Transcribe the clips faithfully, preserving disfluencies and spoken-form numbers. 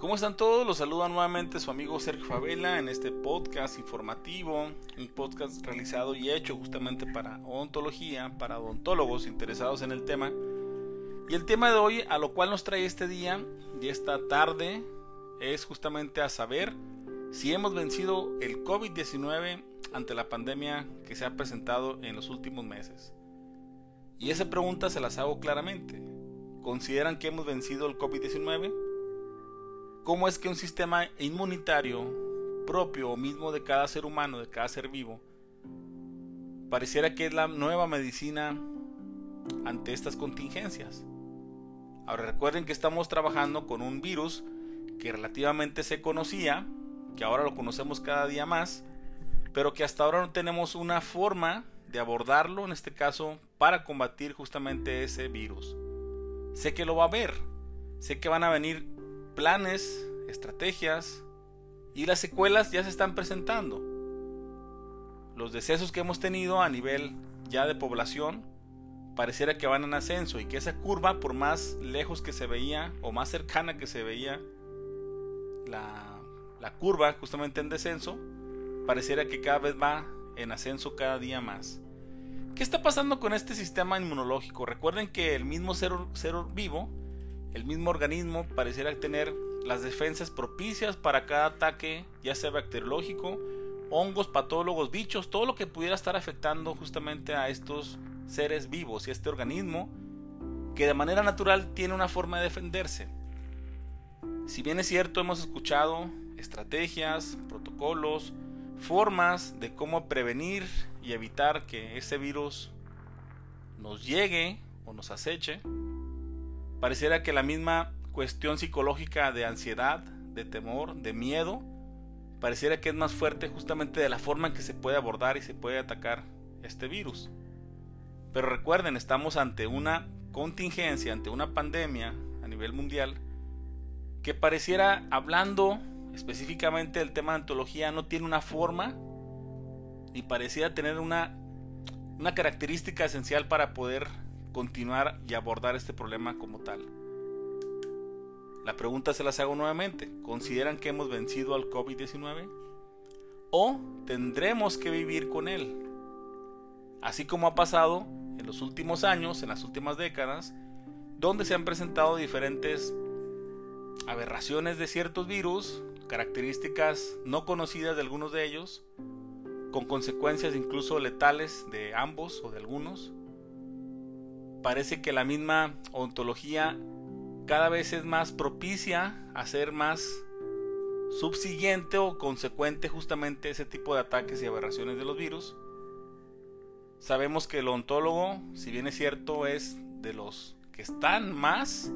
¿Cómo están todos? Los saluda nuevamente su amigo Sergio Fabela en este podcast informativo, un podcast realizado y hecho justamente para odontología, para odontólogos interesados en el tema. Y el tema de hoy, a lo cual nos trae este día y esta tarde, es justamente a saber si hemos vencido el COVID diecinueve ante la pandemia que se ha presentado en los últimos meses. Y esa pregunta se las hago claramente. ¿Consideran que hemos vencido el COVID diecinueve? ¿Cómo es que un sistema inmunitario propio o mismo de cada ser humano, de cada ser vivo, pareciera que es la nueva medicina ante estas contingencias? Ahora recuerden que estamos trabajando con un virus que relativamente se conocía, que ahora lo conocemos cada día más, pero que hasta ahora no tenemos una forma de abordarlo, en este caso, para combatir justamente ese virus. Sé que lo va a haber, sé que van a venir planes, estrategias, y las secuelas ya se están presentando. Los decesos que hemos tenido a nivel ya de población pareciera que van en ascenso, y que esa curva, por más lejos que se veía o más cercana que se veía la, la curva justamente en descenso, pareciera que cada vez va en ascenso cada día más. ¿Qué está pasando con este sistema inmunológico? Recuerden que el mismo ser, ser vivo, el mismo organismo pareciera tener las defensas propicias para cada ataque, ya sea bacteriológico, hongos, patólogos, bichos, todo lo que pudiera estar afectando justamente a estos seres vivos y a este organismo que de manera natural tiene una forma de defenderse. Si bien es cierto, hemos escuchado estrategias, protocolos, formas de cómo prevenir y evitar que ese virus nos llegue o nos aceche, pareciera que la misma cuestión psicológica de ansiedad, de temor, de miedo, pareciera que es más fuerte justamente de la forma en que se puede abordar y se puede atacar este virus. Pero recuerden, estamos ante una contingencia, ante una pandemia a nivel mundial, que pareciera, hablando específicamente del tema de odontología, no tiene una forma y pareciera tener una, una característica esencial para poder continuar y abordar este problema como tal. La pregunta se las hago nuevamente. ¿Consideran que hemos vencido al COVID diecinueve? ¿O tendremos que vivir con él? Así como ha pasado en los últimos años, en las últimas décadas, donde se han presentado diferentes aberraciones de ciertos virus, características no conocidas de algunos de ellos, con consecuencias incluso letales de ambos o de algunos. Parece que la misma ontología cada vez es más propicia a ser más subsiguiente o consecuente justamente ese tipo de ataques y aberraciones de los virus. Sabemos que el ontólogo, si bien es cierto, es de los que están más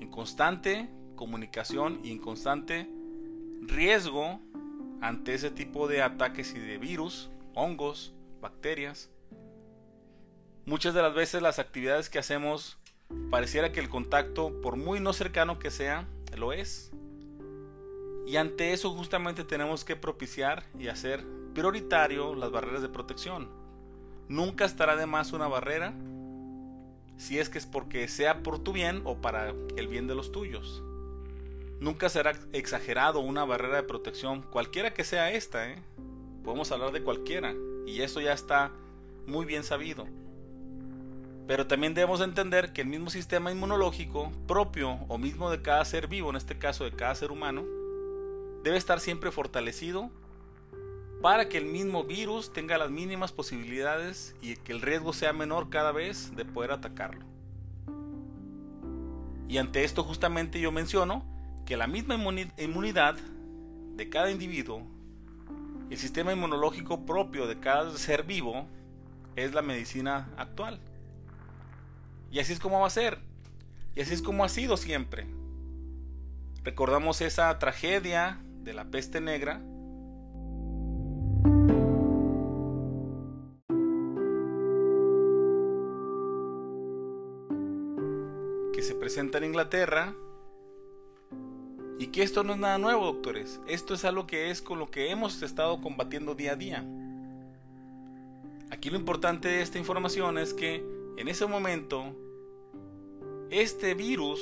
en constante comunicación y en constante riesgo ante ese tipo de ataques y de virus, hongos, bacterias. Muchas de las veces las actividades que hacemos pareciera que el contacto, por muy no cercano que sea, lo es. Y ante eso justamente tenemos que propiciar y hacer prioritario las barreras de protección. Nunca estará de más una barrera si es que es porque sea por tu bien o para el bien de los tuyos. Nunca será exagerado una barrera de protección, cualquiera que sea esta, ¿eh? Podemos hablar de cualquiera y eso ya está muy bien sabido. Pero también debemos entender que el mismo sistema inmunológico propio o mismo de cada ser vivo, en este caso de cada ser humano, debe estar siempre fortalecido para que el mismo virus tenga las mínimas posibilidades y que el riesgo sea menor cada vez de poder atacarlo. Y ante esto justamente yo menciono que la misma inmunidad de cada individuo, el sistema inmunológico propio de cada ser vivo, es la medicina actual. Y así es como va a ser. Y así es como ha sido siempre. Recordamos esa tragedia de la peste negra. Que se presenta en Inglaterra. Y que esto no es nada nuevo, doctores. Esto es algo que es con lo que hemos estado combatiendo día a día. Aquí lo importante de esta información es que en ese momento este virus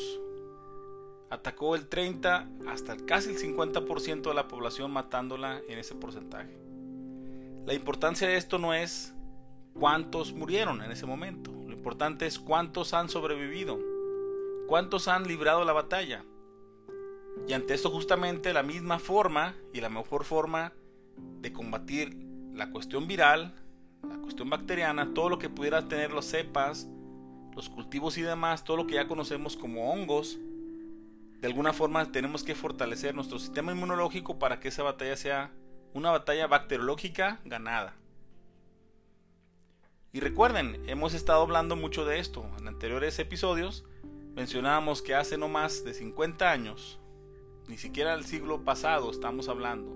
atacó el treinta hasta casi el cincuenta por ciento de la población, matándola en ese porcentaje. La importancia de esto no es cuántos murieron en ese momento, lo importante es cuántos han sobrevivido, cuántos han librado la batalla. Y ante esto, justamente la misma forma y la mejor forma de combatir la cuestión viral, la cuestión bacteriana, todo lo que pudiera tener las cepas, los cultivos y demás, todo lo que ya conocemos como hongos, de alguna forma tenemos que fortalecer nuestro sistema inmunológico para que esa batalla sea una batalla bacteriológica ganada. Y recuerden, hemos estado hablando mucho de esto en anteriores episodios. Mencionábamos que hace no más de cincuenta años, ni siquiera el siglo pasado estamos hablando,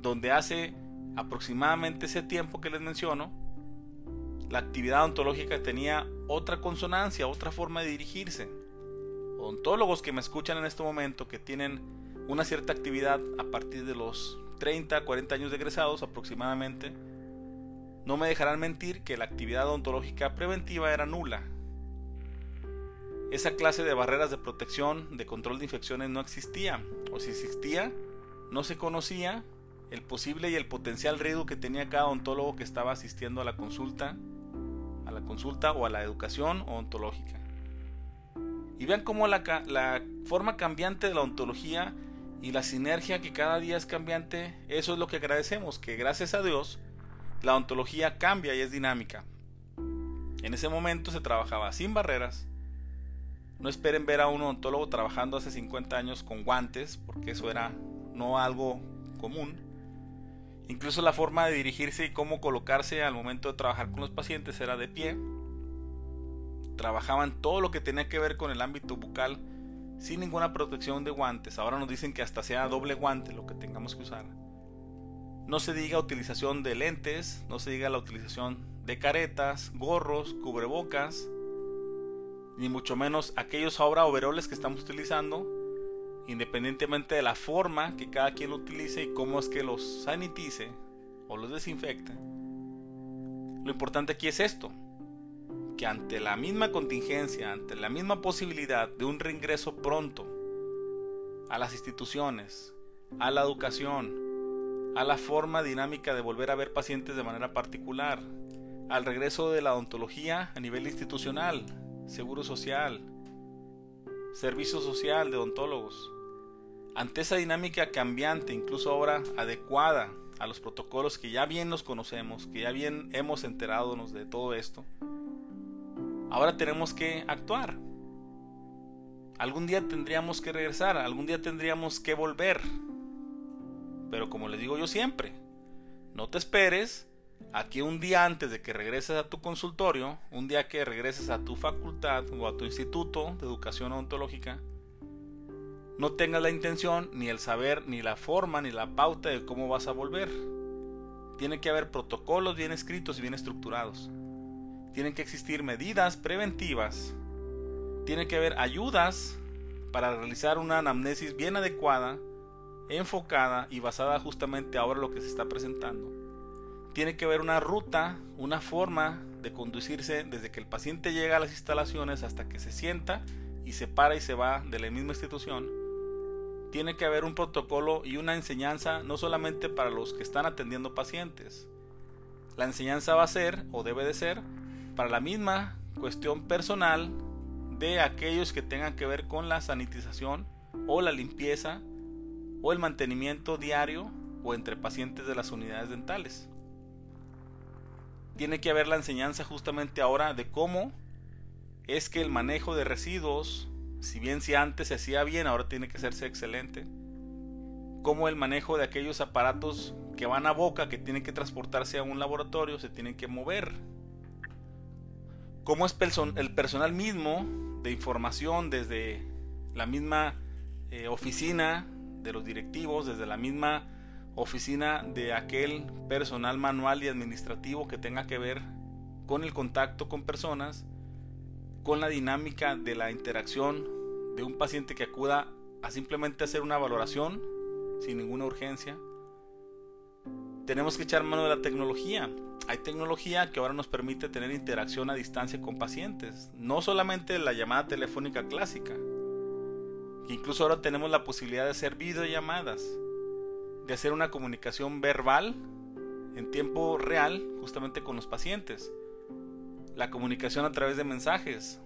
donde hace aproximadamente ese tiempo que les menciono, la actividad ontológica tenía otra consonancia, otra forma de dirigirse. Ontólogos que me escuchan en este momento, que tienen una cierta actividad a partir de los treinta, cuarenta años de egresados aproximadamente, no me dejarán mentir que la actividad ontológica preventiva era nula. Esa clase de barreras de protección, de control de infecciones no existía, o si existía, no se conocía el posible y el potencial riesgo que tenía cada ontólogo que estaba asistiendo a la consulta, a la consulta o a la educación ontológica. Y vean cómo la, la forma cambiante de la ontología y la sinergia que cada día es cambiante, eso es lo que agradecemos, que gracias a Dios la ontología cambia y es dinámica. En ese momento se trabajaba sin barreras. No esperen ver a un odontólogo trabajando hace cincuenta años con guantes, porque eso era no algo común. Incluso la forma de dirigirse y cómo colocarse al momento de trabajar con los pacientes era de pie. Trabajaban todo lo que tenía que ver con el ámbito bucal sin ninguna protección de guantes. Ahora nos dicen que hasta sea doble guante lo que tengamos que usar. No se diga utilización de lentes, no se diga la utilización de caretas, gorros, cubrebocas, ni mucho menos aquellos ahora overoles que estamos utilizando, independientemente de la forma que cada quien lo utilice y cómo es que los sanitice o los desinfecte. Lo importante aquí es esto, que ante la misma contingencia, ante la misma posibilidad de un reingreso pronto a las instituciones, a la educación, a la forma dinámica de volver a ver pacientes de manera particular, al regreso de la odontología a nivel institucional, seguro social, servicio social de odontólogos, ante esa dinámica cambiante, incluso ahora adecuada a los protocolos que ya bien los conocemos, que ya bien hemos enterado de todo esto, ahora tenemos que actuar. Algún día tendríamos que regresar, algún día tendríamos que volver, pero como les digo yo siempre, no te esperes aquí un día antes de que regreses a tu consultorio, un día que regreses a tu facultad o a tu instituto de educación odontológica, no tengas la intención, ni el saber, ni la forma, ni la pauta de cómo vas a volver. Tiene que haber protocolos bien escritos y bien estructurados. Tienen que existir medidas preventivas. Tiene que haber ayudas para realizar una anamnesis bien adecuada, enfocada y basada justamente ahora en lo que se está presentando. Tiene que haber una ruta, una forma de conducirse desde que el paciente llega a las instalaciones hasta que se sienta y se para y se va de la misma institución. Tiene que haber un protocolo y una enseñanza no solamente para los que están atendiendo pacientes. La enseñanza va a ser o debe de ser para la misma cuestión personal de aquellos que tengan que ver con la sanitización o la limpieza o el mantenimiento diario o entre pacientes de las unidades dentales. Tiene que haber la enseñanza justamente ahora de cómo es que el manejo de residuos, si bien si antes se hacía bien, ahora tiene que hacerse excelente. Cómo el manejo de aquellos aparatos que van a boca, que tienen que transportarse a un laboratorio, se tienen que mover. Cómo es person- el personal mismo de información desde la misma eh, oficina de los directivos, desde la misma oficina de aquel personal manual y administrativo que tenga que ver con el contacto con personas, con la dinámica de la interacción de un paciente que acuda a simplemente hacer una valoración sin ninguna urgencia. Tenemos que echar mano de la tecnología. Hay tecnología que ahora nos permite tener interacción a distancia con pacientes, no solamente la llamada telefónica clásica. que incluso ahora tenemos la posibilidad de hacer videollamadas, de hacer una comunicación verbal en tiempo real justamente con los pacientes, la comunicación a través de mensajes,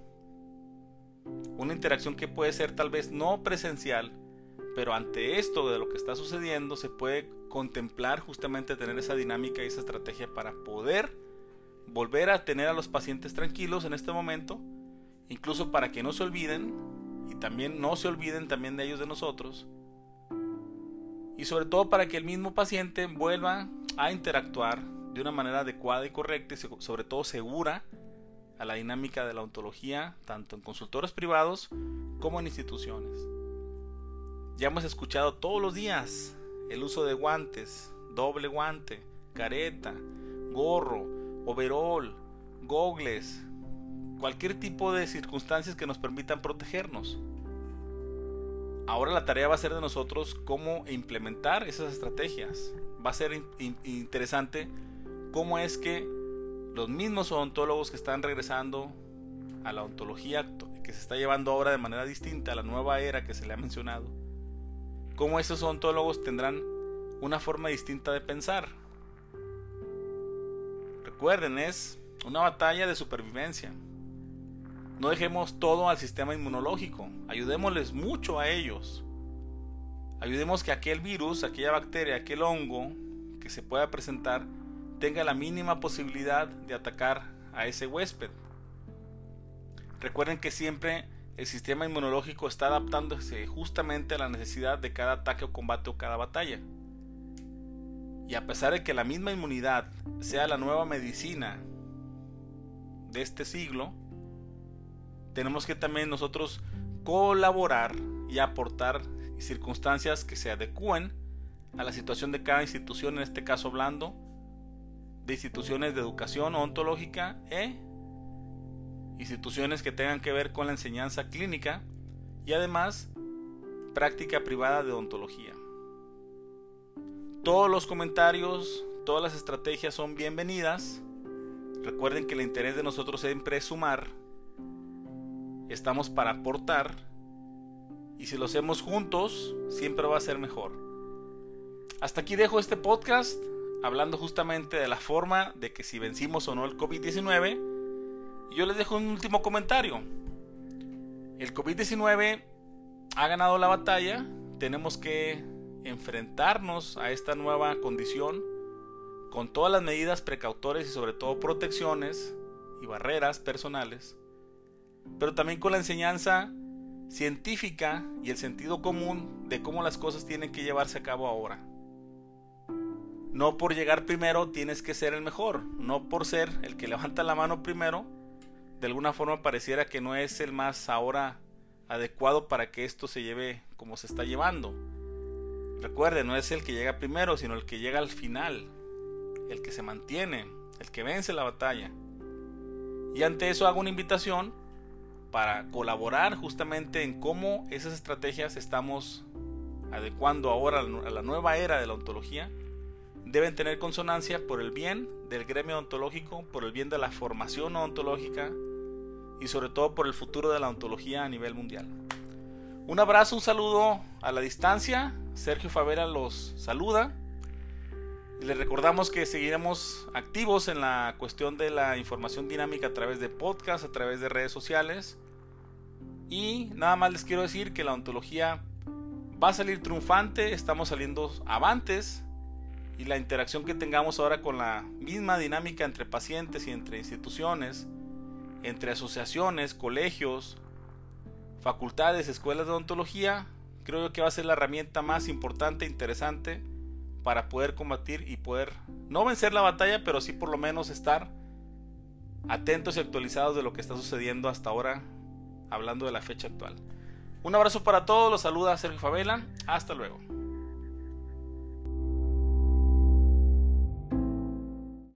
una interacción que puede ser tal vez no presencial, pero ante esto de lo que está sucediendo se puede contemplar justamente tener esa dinámica y esa estrategia para poder volver a tener a los pacientes tranquilos en este momento, incluso para que no se olviden y también no se olviden también de ellos, de nosotros, y sobre todo para que el mismo paciente vuelva a interactuar de una manera adecuada y correcta y sobre todo segura a la dinámica de la ontología, tanto en consultorios privados como en instituciones. Ya hemos escuchado todos los días el uso de guantes, doble guante, careta, gorro, overol, gogles, cualquier tipo de circunstancias que nos permitan protegernos. Ahora la tarea va a ser de nosotros cómo implementar esas estrategias. Va a ser in- in- interesante cómo es que los mismos odontólogos que están regresando a la ontología que se está llevando ahora de manera distinta a la nueva era que se le ha mencionado, cómo esos odontólogos tendrán una forma distinta de pensar. Recuerden, es una batalla de supervivencia. No dejemos todo al sistema inmunológico, ayudémosles mucho a ellos. Ayudemos que aquel virus, aquella bacteria, aquel hongo que se pueda presentar tenga la mínima posibilidad de atacar a ese huésped. Recuerden que siempre el sistema inmunológico está adaptándose justamente a la necesidad de cada ataque o combate o cada batalla. Y a pesar de que la misma inmunidad sea la nueva medicina de este siglo, tenemos que también nosotros colaborar y aportar circunstancias que se adecúen a la situación de cada institución, en este caso hablando de instituciones de educación odontológica e instituciones que tengan que ver con la enseñanza clínica y además práctica privada de odontología. Todos los comentarios, todas las estrategias son bienvenidas. Recuerden que el interés de nosotros siempre es sumar. Estamos para aportar y si lo hacemos juntos siempre va a ser mejor. Hasta aquí dejo este podcast, hablando justamente de la forma de que si vencimos o no el covid diecinueve. Y yo les dejo un último comentario. El covid diecinueve ha ganado la batalla. Tenemos que enfrentarnos a esta nueva condición con todas las medidas precautorias y sobre todo protecciones y barreras personales, pero también con la enseñanza científica y el sentido común de cómo las cosas tienen que llevarse a cabo ahora. No por llegar primero tienes que ser el mejor, no por ser el que levanta la mano primero, de alguna forma pareciera que no es el más ahora adecuado para que esto se lleve como se está llevando. Recuerden, no es el que llega primero, sino el que llega al final, el que se mantiene, el que vence la batalla. Y ante eso hago una invitación para colaborar justamente en cómo esas estrategias estamos adecuando ahora a la nueva era de la odontología. Deben tener consonancia por el bien del gremio odontológico, por el bien de la formación odontológica y sobre todo por el futuro de la odontología a nivel mundial. Un abrazo, un saludo a la distancia. Sergio Fabela los saluda. Les recordamos que seguiremos activos en la cuestión de la información dinámica a través de podcast, a través de redes sociales. Y nada más les quiero decir que la odontología va a salir triunfante, estamos saliendo avantes. Y la interacción que tengamos ahora con la misma dinámica entre pacientes y entre instituciones, entre asociaciones, colegios, facultades, escuelas de odontología, creo yo que va a ser la herramienta más importante e interesante para poder combatir y poder no vencer la batalla, pero sí por lo menos estar atentos y actualizados de lo que está sucediendo hasta ahora, hablando de la fecha actual. Un abrazo para todos, los saluda Sergio Fabela, hasta luego.